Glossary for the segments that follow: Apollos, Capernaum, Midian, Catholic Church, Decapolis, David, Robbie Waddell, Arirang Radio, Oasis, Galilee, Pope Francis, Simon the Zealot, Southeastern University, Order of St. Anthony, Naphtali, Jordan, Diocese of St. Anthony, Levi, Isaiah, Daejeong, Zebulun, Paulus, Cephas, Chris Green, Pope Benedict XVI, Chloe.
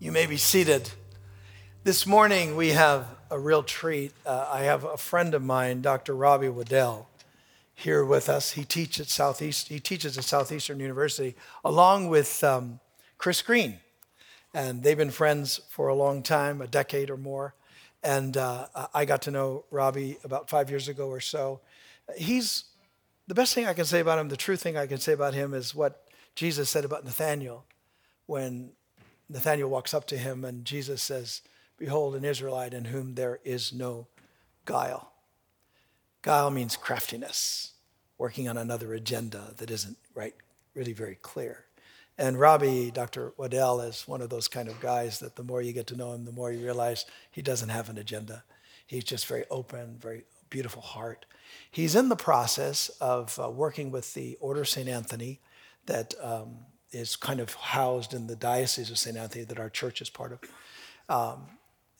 You may be seated. This morning we have a real treat. I have a friend of mine, Dr. Robbie Waddell, here with us. He teaches at Southeastern University, along with Chris Green. And they've been friends for a long time, a decade or more. And I got to know Robbie about 5 years ago or so. The best thing I can say about him, the true thing I can say about him, is what Jesus said about Nathanael when Nathanael walks up to him and Jesus says, "Behold, an Israelite in whom there is no guile." Guile means craftiness, working on another agenda that isn't really very clear. And Robbie, Dr. Waddell, is one of those kind of guys that the more you get to know him, the more you realize he doesn't have an agenda. He's just very open, very beautiful heart. He's in the process of working with the Order of St. Anthony that is kind of housed in the Diocese of St. Anthony that our church is part of.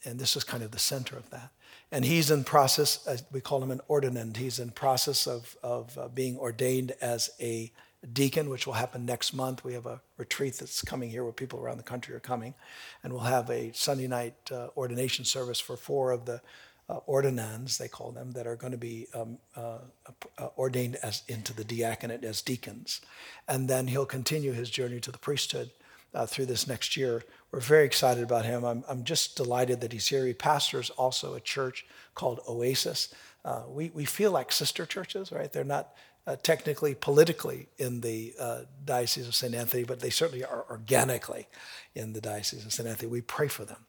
And this is kind of the center of that. And he's in process, we call him an ordinand. He's in process of being ordained as a deacon, which will happen next month. We have a retreat that's coming here where people around the country are coming. And we'll have a Sunday night ordination service for four of the ordinands, they call them, that are going to be ordained as into the diaconate as deacons. And then he'll continue his journey to the priesthood through this next year. We're very excited about him. I'm just delighted that he's here. He pastors also a church called Oasis. We feel like sister churches, right? They're not technically, politically in the Diocese of St. Anthony, but they certainly are organically in the Diocese of St. Anthony. We pray for them.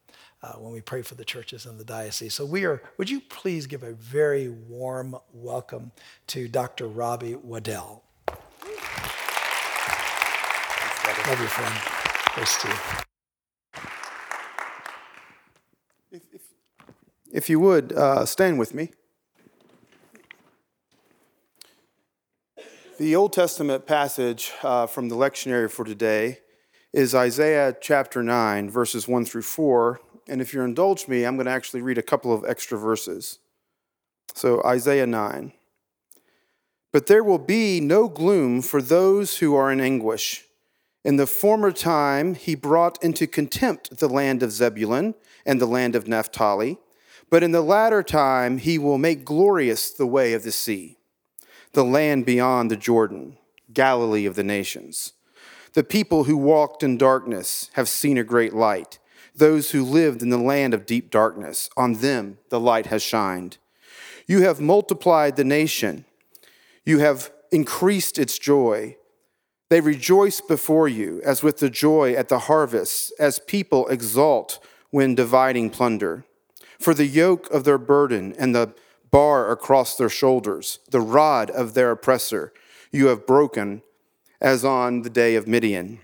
When we pray for the churches in the diocese. So would you please give a very warm welcome to Dr. Robbie Waddell. Thanks, love you, friend. Praise to you. If you would, stand with me. The Old Testament passage from the lectionary for today is Isaiah chapter 9, verses 1 through 4. And if you indulge me, I'm going to actually read a couple of extra verses. So Isaiah 9. "But there will be no gloom for those who are in anguish. In the former time, he brought into contempt the land of Zebulun and the land of Naphtali. But in the latter time, he will make glorious the way of the sea, the land beyond the Jordan, Galilee of the nations. The people who walked in darkness have seen a great light. Those who lived in the land of deep darkness, on them the light has shined. You have multiplied the nation. You have increased its joy. They rejoice before you as with the joy at the harvest, as people exult when dividing plunder. For the yoke of their burden and the bar across their shoulders, the rod of their oppressor, you have broken as on the day of Midian.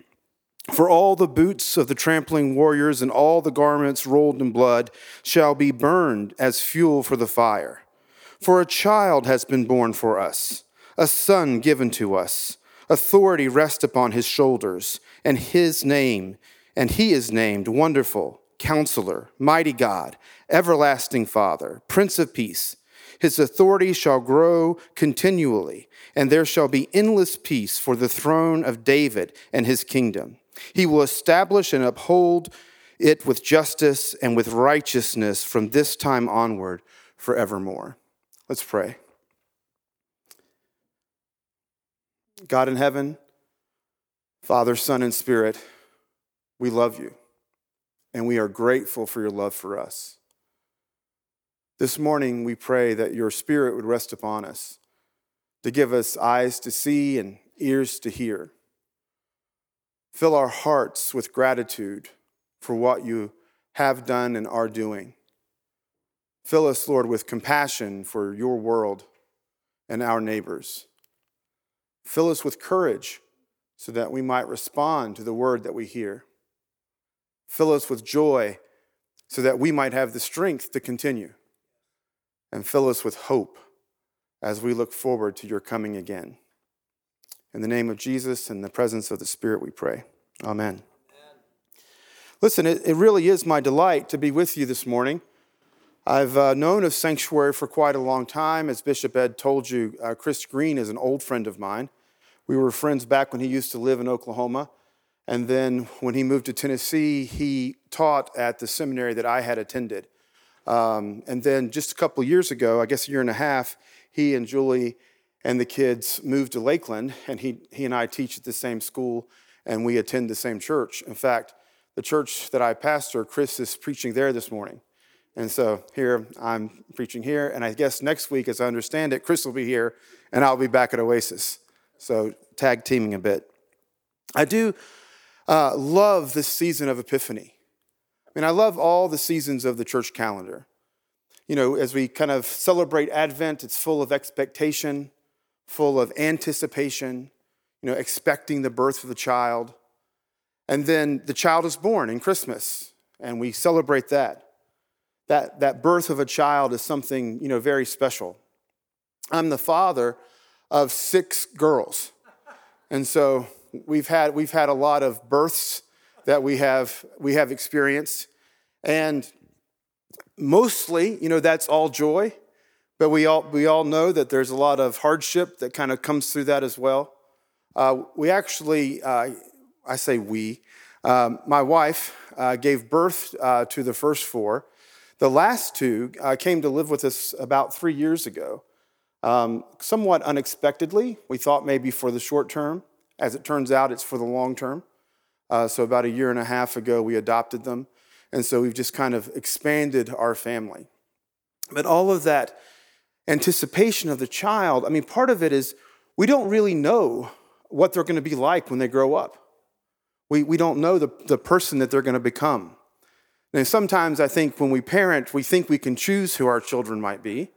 For all the boots of the trampling warriors and all the garments rolled in blood shall be burned as fuel for the fire. For a child has been born for us, a son given to us. Authority rests upon his shoulders, and he is named Wonderful, Counselor, Mighty God, Everlasting Father, Prince of Peace. His authority shall grow continually, and there shall be endless peace for the throne of David and his kingdom. He will establish and uphold it with justice and with righteousness from this time onward forevermore." Let's pray. God in heaven, Father, Son, and Spirit, we love you, and we are grateful for your love for us. This morning, we pray that your Spirit would rest upon us, to give us eyes to see and ears to hear. Fill our hearts with gratitude for what you have done and are doing. Fill us, Lord, with compassion for your world and our neighbors. Fill us with courage so that we might respond to the word that we hear. Fill us with joy so that we might have the strength to continue. And fill us with hope as we look forward to your coming again. In the name of Jesus and the presence of the Spirit, we pray. Amen. Listen, it really is my delight to be with you this morning. I've known of Sanctuary for quite a long time. As Bishop Ed told you, Chris Green is an old friend of mine. We were friends back when he used to live in Oklahoma. And then when he moved to Tennessee, he taught at the seminary that I had attended. And then just a couple years ago, I guess a year and a half, he and Julie and the kids moved to Lakeland, and he and I teach at the same school, and we attend the same church. In fact, the church that I pastor, Chris is preaching there this morning. And so here, I'm preaching here, and I guess next week, as I understand it, Chris will be here, and I'll be back at Oasis. So tag teaming a bit. I do love this season of Epiphany. I mean, I love all the seasons of the church calendar. You know, as we kind of celebrate Advent, it's full of expectation, full of anticipation, you know, expecting the birth of the child. And then the child is born in Christmas, and we celebrate that. That birth of a child is something, you know, very special. I'm the father of 6 girls. And so we've had a lot of births that we have experienced. And mostly, you know, that's all joy. But we all know that there's a lot of hardship that kind of comes through that as well. My wife gave birth to the first 4. The last 2 came to live with us about 3 years ago, somewhat unexpectedly. We thought maybe for the short term. As it turns out, it's for the long term. So about a year and a half ago, we adopted them. And so we've just kind of expanded our family. But all of that anticipation of the child, I mean, part of it is we don't really know what they're going to be like when they grow up. We don't know the person that they're going to become. Now, sometimes I think when we parent, we think we can choose who our children might be.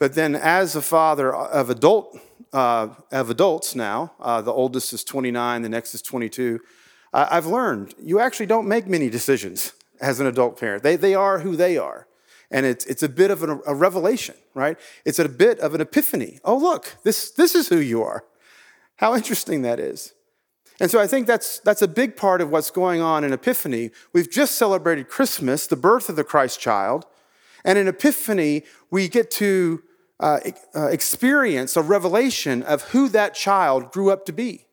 But then as a father of adults now, the oldest is 29, the next is 22, I've learned you actually don't make many decisions as an adult parent. They are who they are. And it's a bit of a revelation, right? It's a bit of an epiphany. Oh, look, this is who you are. How interesting that is. And so I think that's a big part of what's going on in Epiphany. We've just celebrated Christmas, the birth of the Christ child. And in Epiphany, we get to experience a revelation of who that child grew up to be.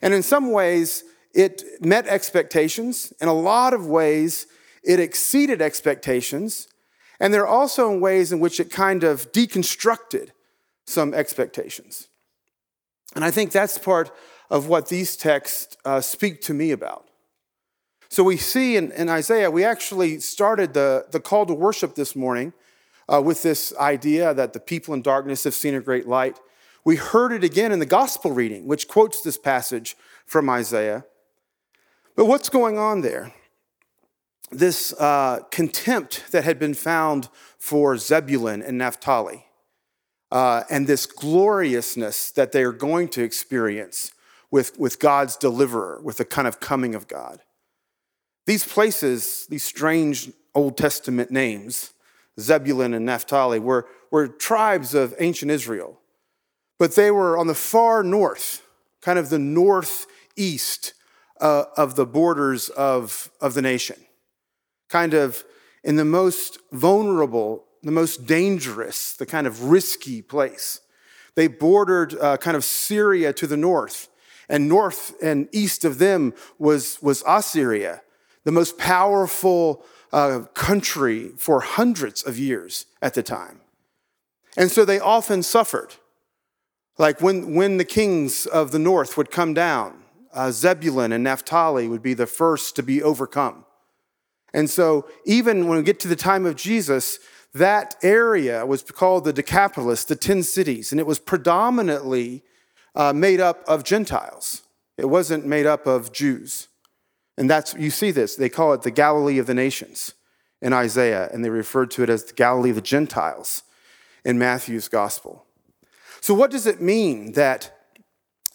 And in some ways, it met expectations. In a lot of ways, it exceeded expectations, and there are also ways in which it kind of deconstructed some expectations. And I think that's part of what these texts speak to me about. So we see in Isaiah, we actually started the call to worship this morning with this idea that the people in darkness have seen a great light. We heard it again in the gospel reading, which quotes this passage from Isaiah. But what's going on there? This contempt that had been found for Zebulun and Naphtali, and this gloriousness that they are going to experience with God's deliverer, with the kind of coming of God. These places, these strange Old Testament names, Zebulun and Naphtali, were tribes of ancient Israel, but they were on the far north, kind of the northeast of the borders of the nation. Kind of in the most vulnerable, the most dangerous, the kind of risky place. They bordered kind of Syria to the north and east of them was Assyria, the most powerful country for hundreds of years at the time. And so they often suffered. Like when the kings of the north would come down, Zebulun and Naphtali would be the first to be overcome. And so even when we get to the time of Jesus, that area was called the Decapolis, the 10 cities, and it was predominantly made up of Gentiles. It wasn't made up of Jews. And that's, you see this, they call it the Galilee of the nations in Isaiah, and they referred to it as the Galilee of the Gentiles in Matthew's gospel. So what does it mean that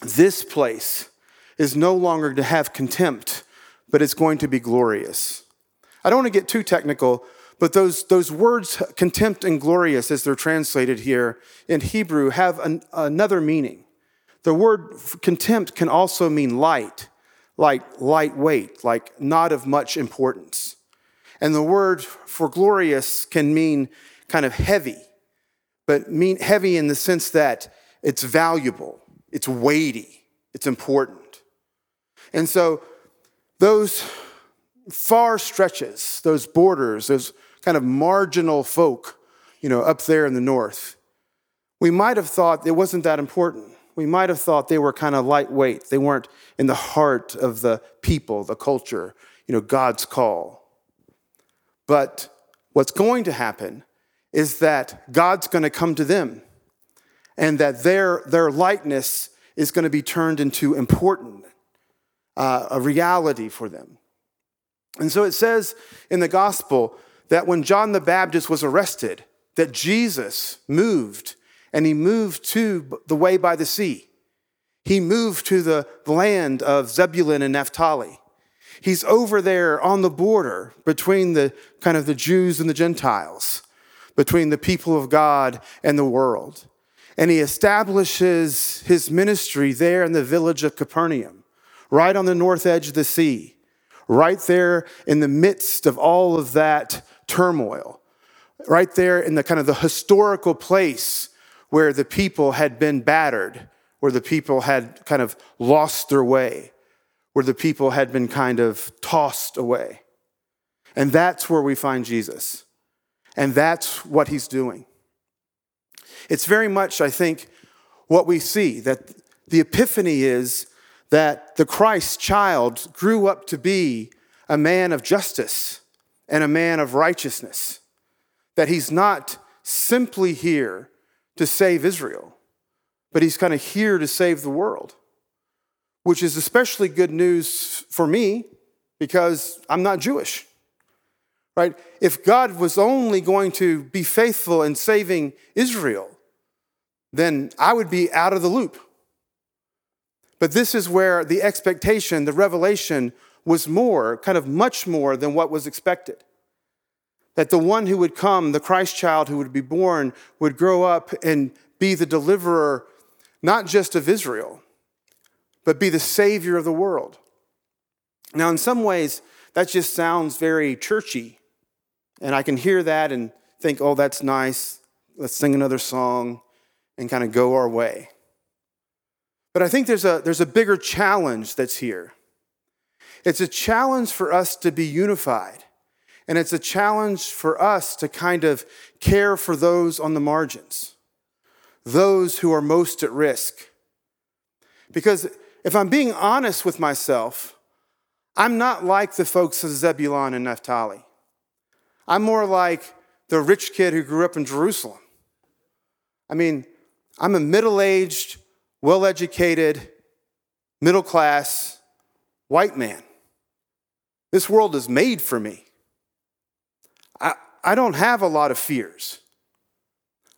this place is no longer to have contempt, but it's going to be glorious? I don't want to get too technical, but those words, contempt and glorious, as they're translated here in Hebrew, have another meaning. The word contempt can also mean light, like lightweight, like not of much importance. And the word for glorious can mean kind of heavy, but mean heavy in the sense that it's valuable, it's weighty, it's important. And so those far stretches, those borders, those kind of marginal folk, up there in the north, we might have thought it wasn't that important. We might have thought they were kind of lightweight. They weren't in the heart of the people, the culture, God's call. But what's going to happen is that God's going to come to them, and that their lightness is going to be turned into important, a reality for them. And so it says in the gospel that when John the Baptist was arrested, that Jesus moved, and he moved to the way by the sea. He moved to the land of Zebulun and Naphtali. He's over there on the border between the kind of the Jews and the Gentiles, between the people of God and the world. And he establishes his ministry there in the village of Capernaum, right on the north edge of the sea, right there in the midst of all of that turmoil, right there in the kind of the historical place where the people had been battered, where the people had kind of lost their way, where the people had been kind of tossed away. And that's where we find Jesus. And that's what he's doing. It's very much, I think, what we see, that the epiphany is that the Christ child grew up to be a man of justice and a man of righteousness, that he's not simply here to save Israel, but he's kind of here to save the world, which is especially good news for me because I'm not Jewish, right? If God was only going to be faithful in saving Israel, then I would be out of the loop. But this is where the expectation, the revelation was more, kind of much more than what was expected. That the one who would come, the Christ child who would be born, would grow up and be the deliverer, not just of Israel, but be the savior of the world. Now, in some ways, that just sounds very churchy. And I can hear that and think, oh, that's nice. Let's sing another song and kind of go our way. But I think there's a bigger challenge that's here. It's a challenge for us to be unified. And it's a challenge for us to kind of care for those on the margins, those who are most at risk. Because if I'm being honest with myself, I'm not like the folks of Zebulun and Naphtali. I'm more like the rich kid who grew up in Jerusalem. I mean, I'm a middle-aged, well-educated, middle-class white man. This world is made for me. I don't have a lot of fears.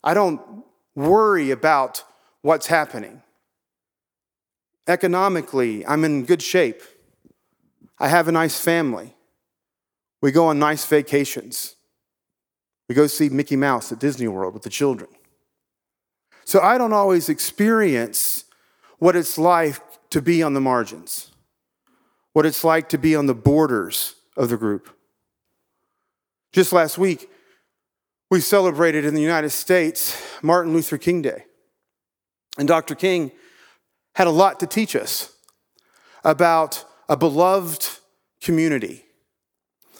I don't worry about what's happening. Economically, I'm in good shape. I have a nice family. We go on nice vacations. We go see Mickey Mouse at Disney World with the children. So I don't always experience what it's like to be on the margins, what it's like to be on the borders of the group. Just last week, we celebrated in the United States Martin Luther King Day. And Dr. King had a lot to teach us about a beloved community,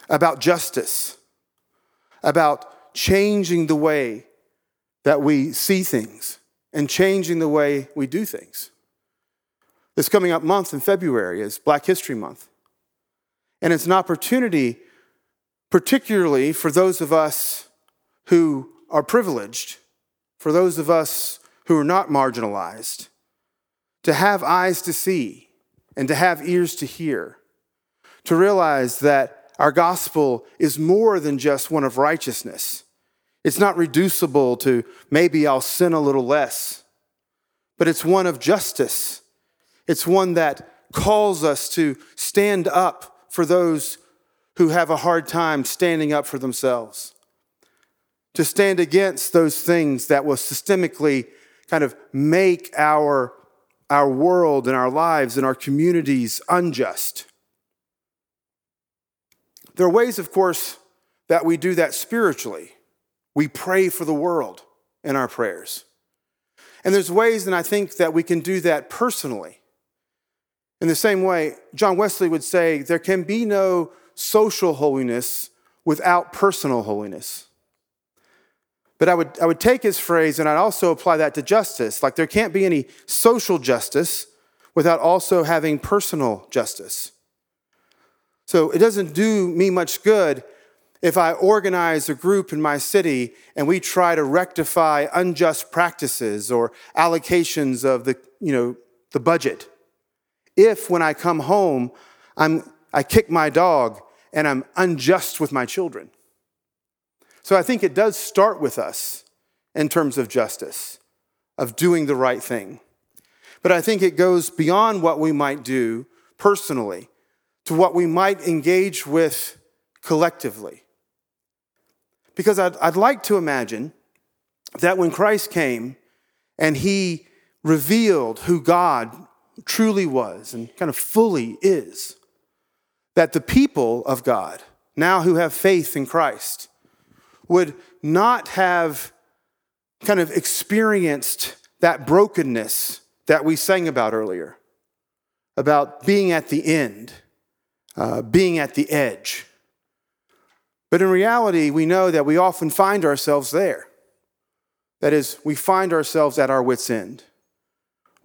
about justice, about changing the way that we see things and changing the way we do things. This coming up month in February is Black History Month. And it's an opportunity, particularly for those of us who are privileged, for those of us who are not marginalized, to have eyes to see and to have ears to hear, to realize that our gospel is more than just one of righteousness. It's not reducible to maybe I'll sin a little less, but it's one of justice. It's one that calls us to stand up for those who have a hard time standing up for themselves, to stand against those things that will systemically kind of make our world and our lives and our communities unjust. There are ways, of course, that we do that spiritually. We pray for the world in our prayers. And there's ways, and I think, that we can do that personally. In the same way, John Wesley would say, there can be no social holiness without personal holiness. But I would take his phrase and I'd also apply that to justice. Like there can't be any social justice without also having personal justice. So it doesn't do me much good if I organize a group in my city and we try to rectify unjust practices or allocations of the budget. If when I come home, I kick my dog and I'm unjust with my children. So I think it does start with us in terms of justice, of doing the right thing. But I think it goes beyond what we might do personally to what we might engage with collectively. Because I'd like to imagine that when Christ came and he revealed who God truly was and kind of fully is, that the people of God, now who have faith in Christ, would not have kind of experienced that brokenness that we sang about earlier, about being at the end, being at the edge. But in reality, we know that we often find ourselves there. That is, we find ourselves at our wit's end.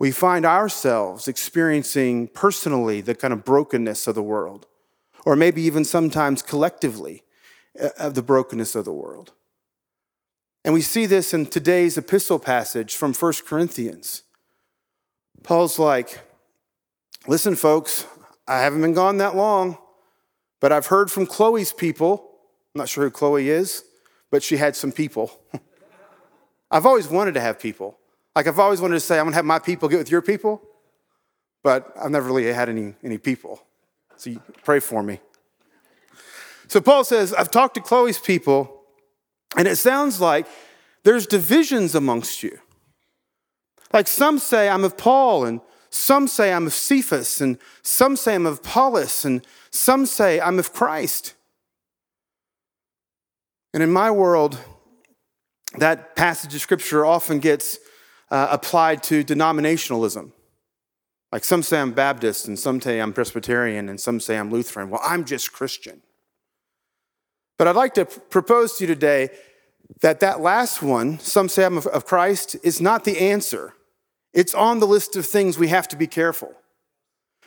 We find ourselves experiencing personally the kind of brokenness of the world, or maybe even sometimes collectively of the brokenness of the world. And we see this in today's epistle passage from 1 Corinthians. Paul's like, listen, folks, I haven't been gone that long, but I've heard from Chloe's people. I'm not sure who Chloe is, but she had some people. I've always wanted to have people. Like I've always wanted to say, I'm gonna have my people get with your people, but I've never really had any people. So you pray for me. So Paul says, I've talked to Chloe's people, and it sounds like there's divisions amongst you. Like some say I'm of Paul, and some say I'm of Cephas, and some say I'm of Paulus, and some say I'm of Christ. And in my world, that passage of scripture often gets applied to denominationalism. Like some say I'm Baptist, and some say I'm Presbyterian, and some say I'm Lutheran. Well, I'm just Christian. But I'd like to propose to you today that last one, some say I'm of Christ, is not the answer. It's on the list of things we have to be careful.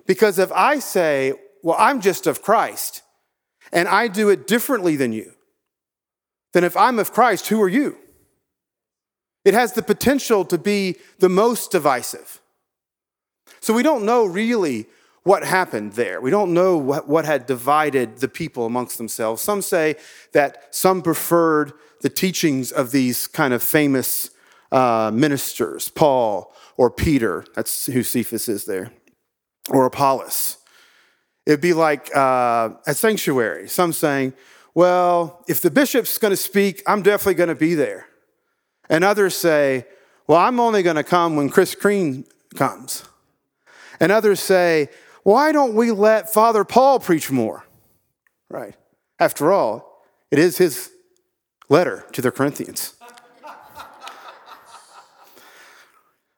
Because if I say, well, I'm just of Christ, and I do it differently than you, then if I'm of Christ, who are you? It has the potential to be the most divisive. So we don't know really what happened there. We don't know what had divided the people amongst themselves. Some say that some preferred the teachings of these kind of famous ministers, Paul or Peter, that's who Cephas is there, or Apollos. It'd be like at sanctuary, some saying, well, if the bishop's going to speak, I'm definitely going to be there. And others say, well, I'm only going to come when Chris Green comes. And others say, why don't we let Father Paul preach more? Right. After all, it is his letter to the Corinthians.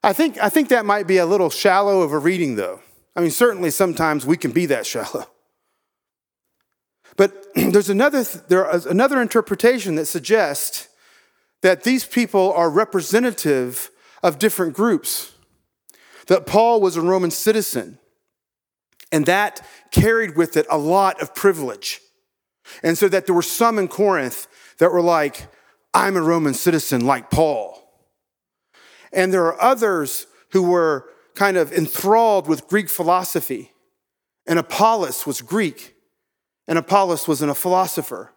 I think that might be a little shallow of a reading, though. I mean, certainly sometimes we can be that shallow. But there's another interpretation that suggests that these people are representative of different groups, that Paul was a Roman citizen, and that carried with it a lot of privilege. And so that there were some in Corinth that were like, I'm a Roman citizen like Paul. And there are others who were kind of enthralled with Greek philosophy, and Apollos was Greek. And Apollos wasn't a philosopher.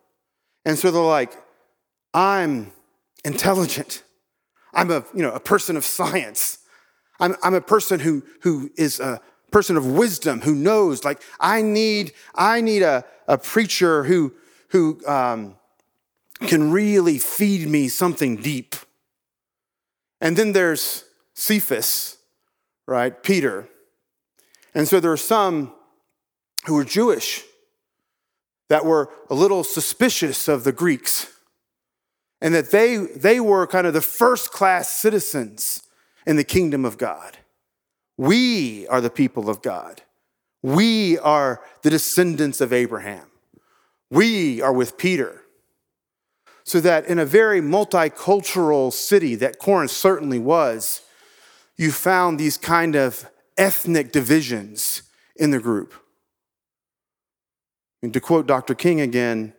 And so they're like, I'm intelligent. I'm a person of science. I'm a person who is a person of wisdom, who knows. Like I need a preacher who can really feed me something deep. And then there's Cephas, right? Peter. And so there are some who are Jewish that were a little suspicious of the Greeks, and that they were kind of the first-class citizens in the kingdom of God. We are the people of God. We are the descendants of Abraham. We are with Peter. So that in a very multicultural city that Corinth certainly was, you found these kind of ethnic divisions in the group. And to quote Dr. King again,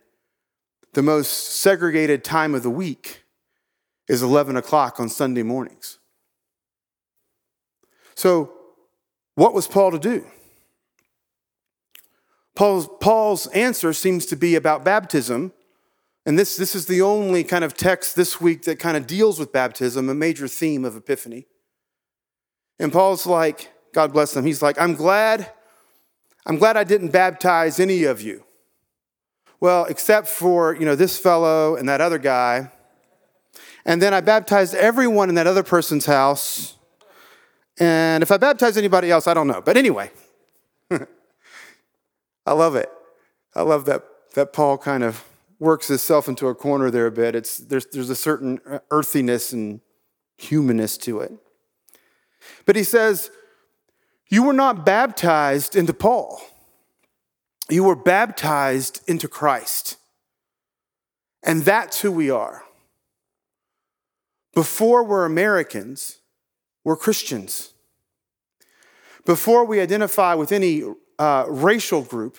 the most segregated time of the week is 11 o'clock on Sunday mornings. So what was Paul to do? Paul's answer seems to be about baptism. And this is the only kind of text this week that kind of deals with baptism, a major theme of Epiphany. And Paul's like, God bless him. He's like, I'm glad I didn't baptize any of you. Well, except for, this fellow and that other guy. And then I baptized everyone in that other person's house. And if I baptize anybody else, I don't know. But anyway, I love it. I love that Paul kind of works himself into a corner there a bit. There's a certain earthiness and humanness to it. But he says, you were not baptized into Paul. You were baptized into Christ. And that's who we are. Before we're Americans, we're Christians. Before we identify with any racial group,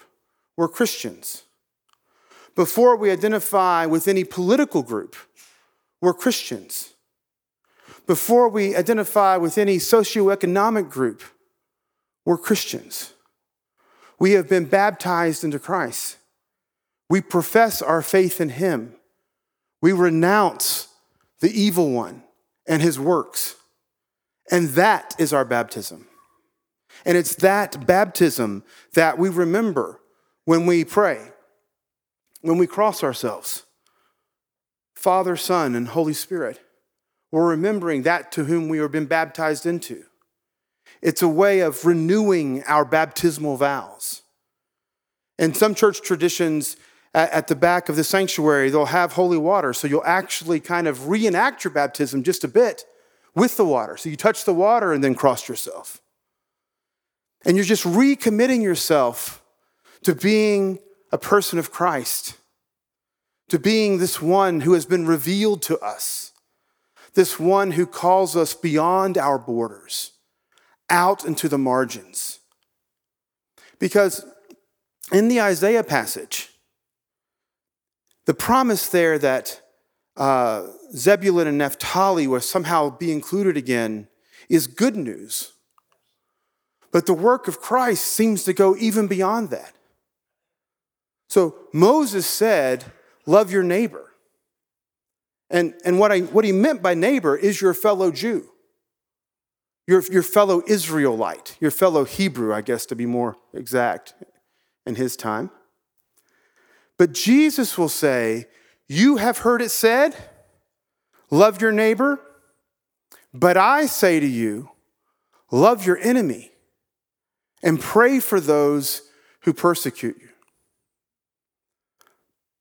we're Christians. Before we identify with any political group, we're Christians. Before we identify with any socioeconomic group, we're Christians. We have been baptized into Christ. We profess our faith in him. We renounce the evil one and his works. And that is our baptism. And it's that baptism that we remember when we pray, when we cross ourselves. Father, Son, and Holy Spirit. We're remembering that to whom we have been baptized into. It's a way of renewing our baptismal vows. In some church traditions, at the back of the sanctuary, they'll have holy water. So you'll actually kind of reenact your baptism just a bit with the water. So you touch the water and then cross yourself. And you're just recommitting yourself to being a person of Christ, to being this one who has been revealed to us, this one who calls us beyond our borders, out into the margins. Because in the Isaiah passage, the promise there that Zebulun and Naphtali will somehow be included again is good news. But the work of Christ seems to go even beyond that. So Moses said, love your neighbor. And what he meant by neighbor is your fellow Jew. Your fellow Israelite, your fellow Hebrew, I guess, to be more exact in his time. But Jesus will say, you have heard it said, love your neighbor. But I say to you, love your enemy and pray for those who persecute you.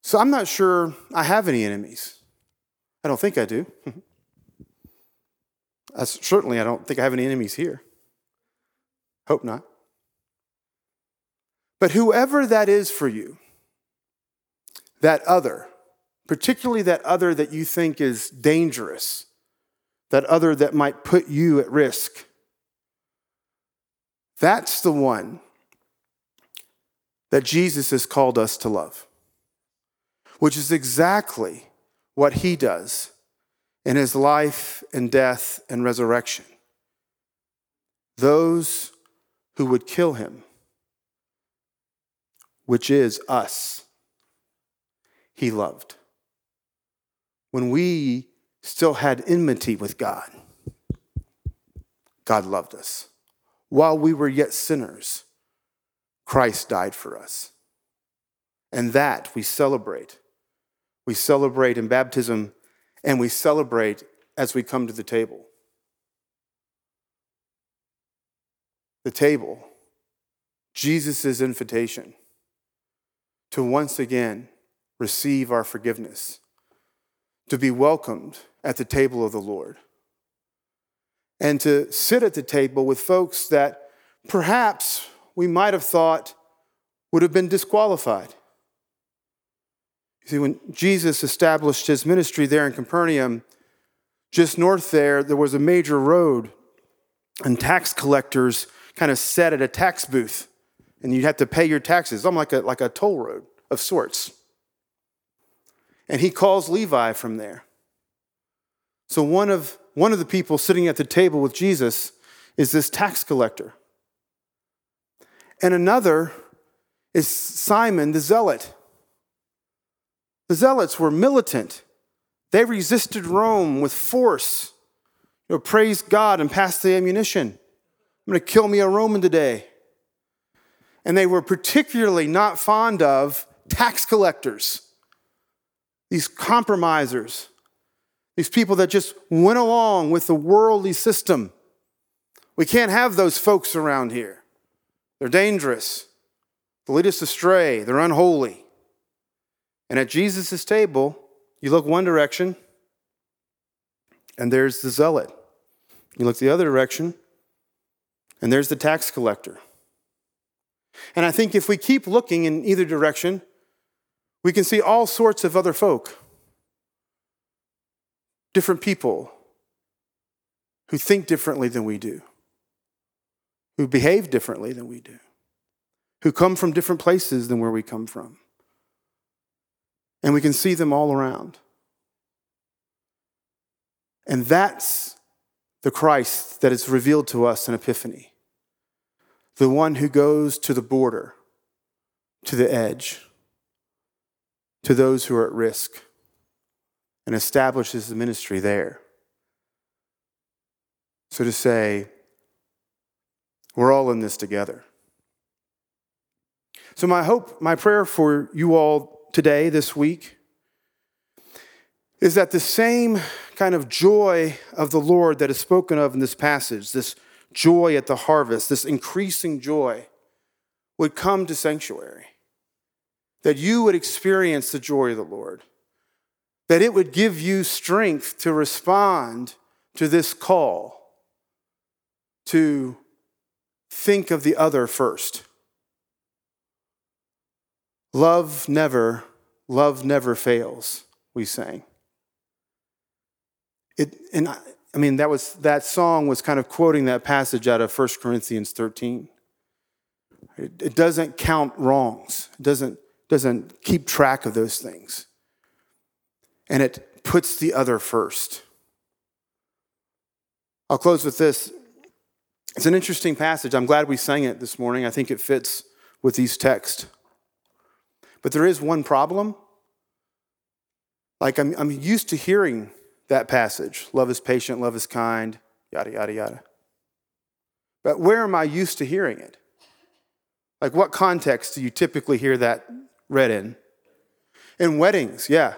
So I'm not sure I have any enemies. I don't think I do. Certainly, I don't think I have any enemies here. Hope not. But whoever that is for you, that other, particularly that other that you think is dangerous, that other that might put you at risk, that's the one that Jesus has called us to love, which is exactly what he does in his life and death and resurrection. Those who would kill him, which is us, he loved. When we still had enmity with God, God loved us. While we were yet sinners, Christ died for us. And that we celebrate. We celebrate in baptism, and we celebrate as we come to the table. The table, Jesus' invitation to once again receive our forgiveness, to be welcomed at the table of the Lord, and to sit at the table with folks that perhaps we might have thought would have been disqualified. You see, when Jesus established his ministry there in Capernaum, just north there was a major road, and tax collectors kind of sat at a tax booth, and you'd have to pay your taxes, almost like a toll road of sorts. And he calls Levi from there. So one of the people sitting at the table with Jesus is this tax collector. And another is Simon the Zealot. The Zealots were militant. They resisted Rome with force. You know, praise God and pass the ammunition. I'm going to kill me a Roman today. And they were particularly not fond of tax collectors, these compromisers, these people that just went along with the worldly system. We can't have those folks around here. They're dangerous. They lead us astray. They're unholy. And at Jesus' table, you look one direction, and there's the zealot. You look the other direction, and there's the tax collector. And I think if we keep looking in either direction, we can see all sorts of other folk, different people who think differently than we do, who behave differently than we do, who come from different places than where we come from. And we can see them all around. And that's the Christ that is revealed to us in Epiphany, the one who goes to the border, to the edge, to those who are at risk, and establishes the ministry there. So to say, we're all in this together. So my hope, my prayer for you all today, this week, is that the same kind of joy of the Lord that is spoken of in this passage, this joy at the harvest, this increasing joy, would come to Sanctuary. That you would experience the joy of the Lord. That it would give you strength to respond to this call, to think of the other first. Love never fails, we sang. That song was kind of quoting that passage out of 1 Corinthians 13. It doesn't count wrongs. It doesn't keep track of those things. And it puts the other first. I'll close with this. It's an interesting passage. I'm glad we sang it this morning. I think it fits with these texts. But there is one problem. Like I'm used to hearing that passage. Love is patient, love is kind, yada, yada, yada. But where am I used to hearing it? Like what context do you typically hear that read in? In weddings, yeah.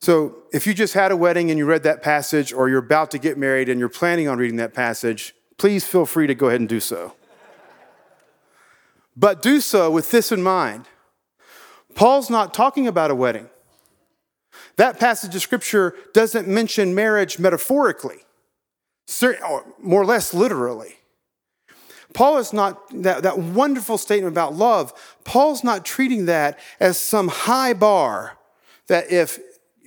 So if you just had a wedding and you read that passage, or you're about to get married and you're planning on reading that passage, please feel free to go ahead and do so. But do so with this in mind. Paul's not talking about a wedding. That passage of Scripture doesn't mention marriage metaphorically, or more or less literally. Paul is not, that wonderful statement about love, Paul's not treating that as some high bar that if,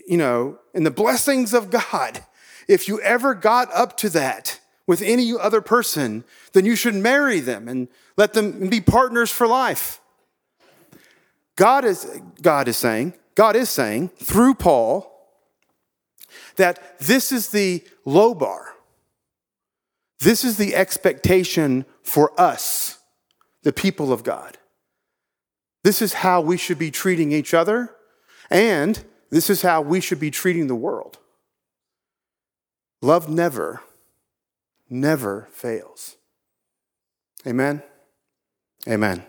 you know, in the blessings of God, if you ever got up to that with any other person, then you should marry them and let them be partners for life. God is saying through Paul that this is the low bar. This is the expectation for us, the people of God. This is how we should be treating each other, and this is how we should be treating the world. Love never fails. Amen. Amen.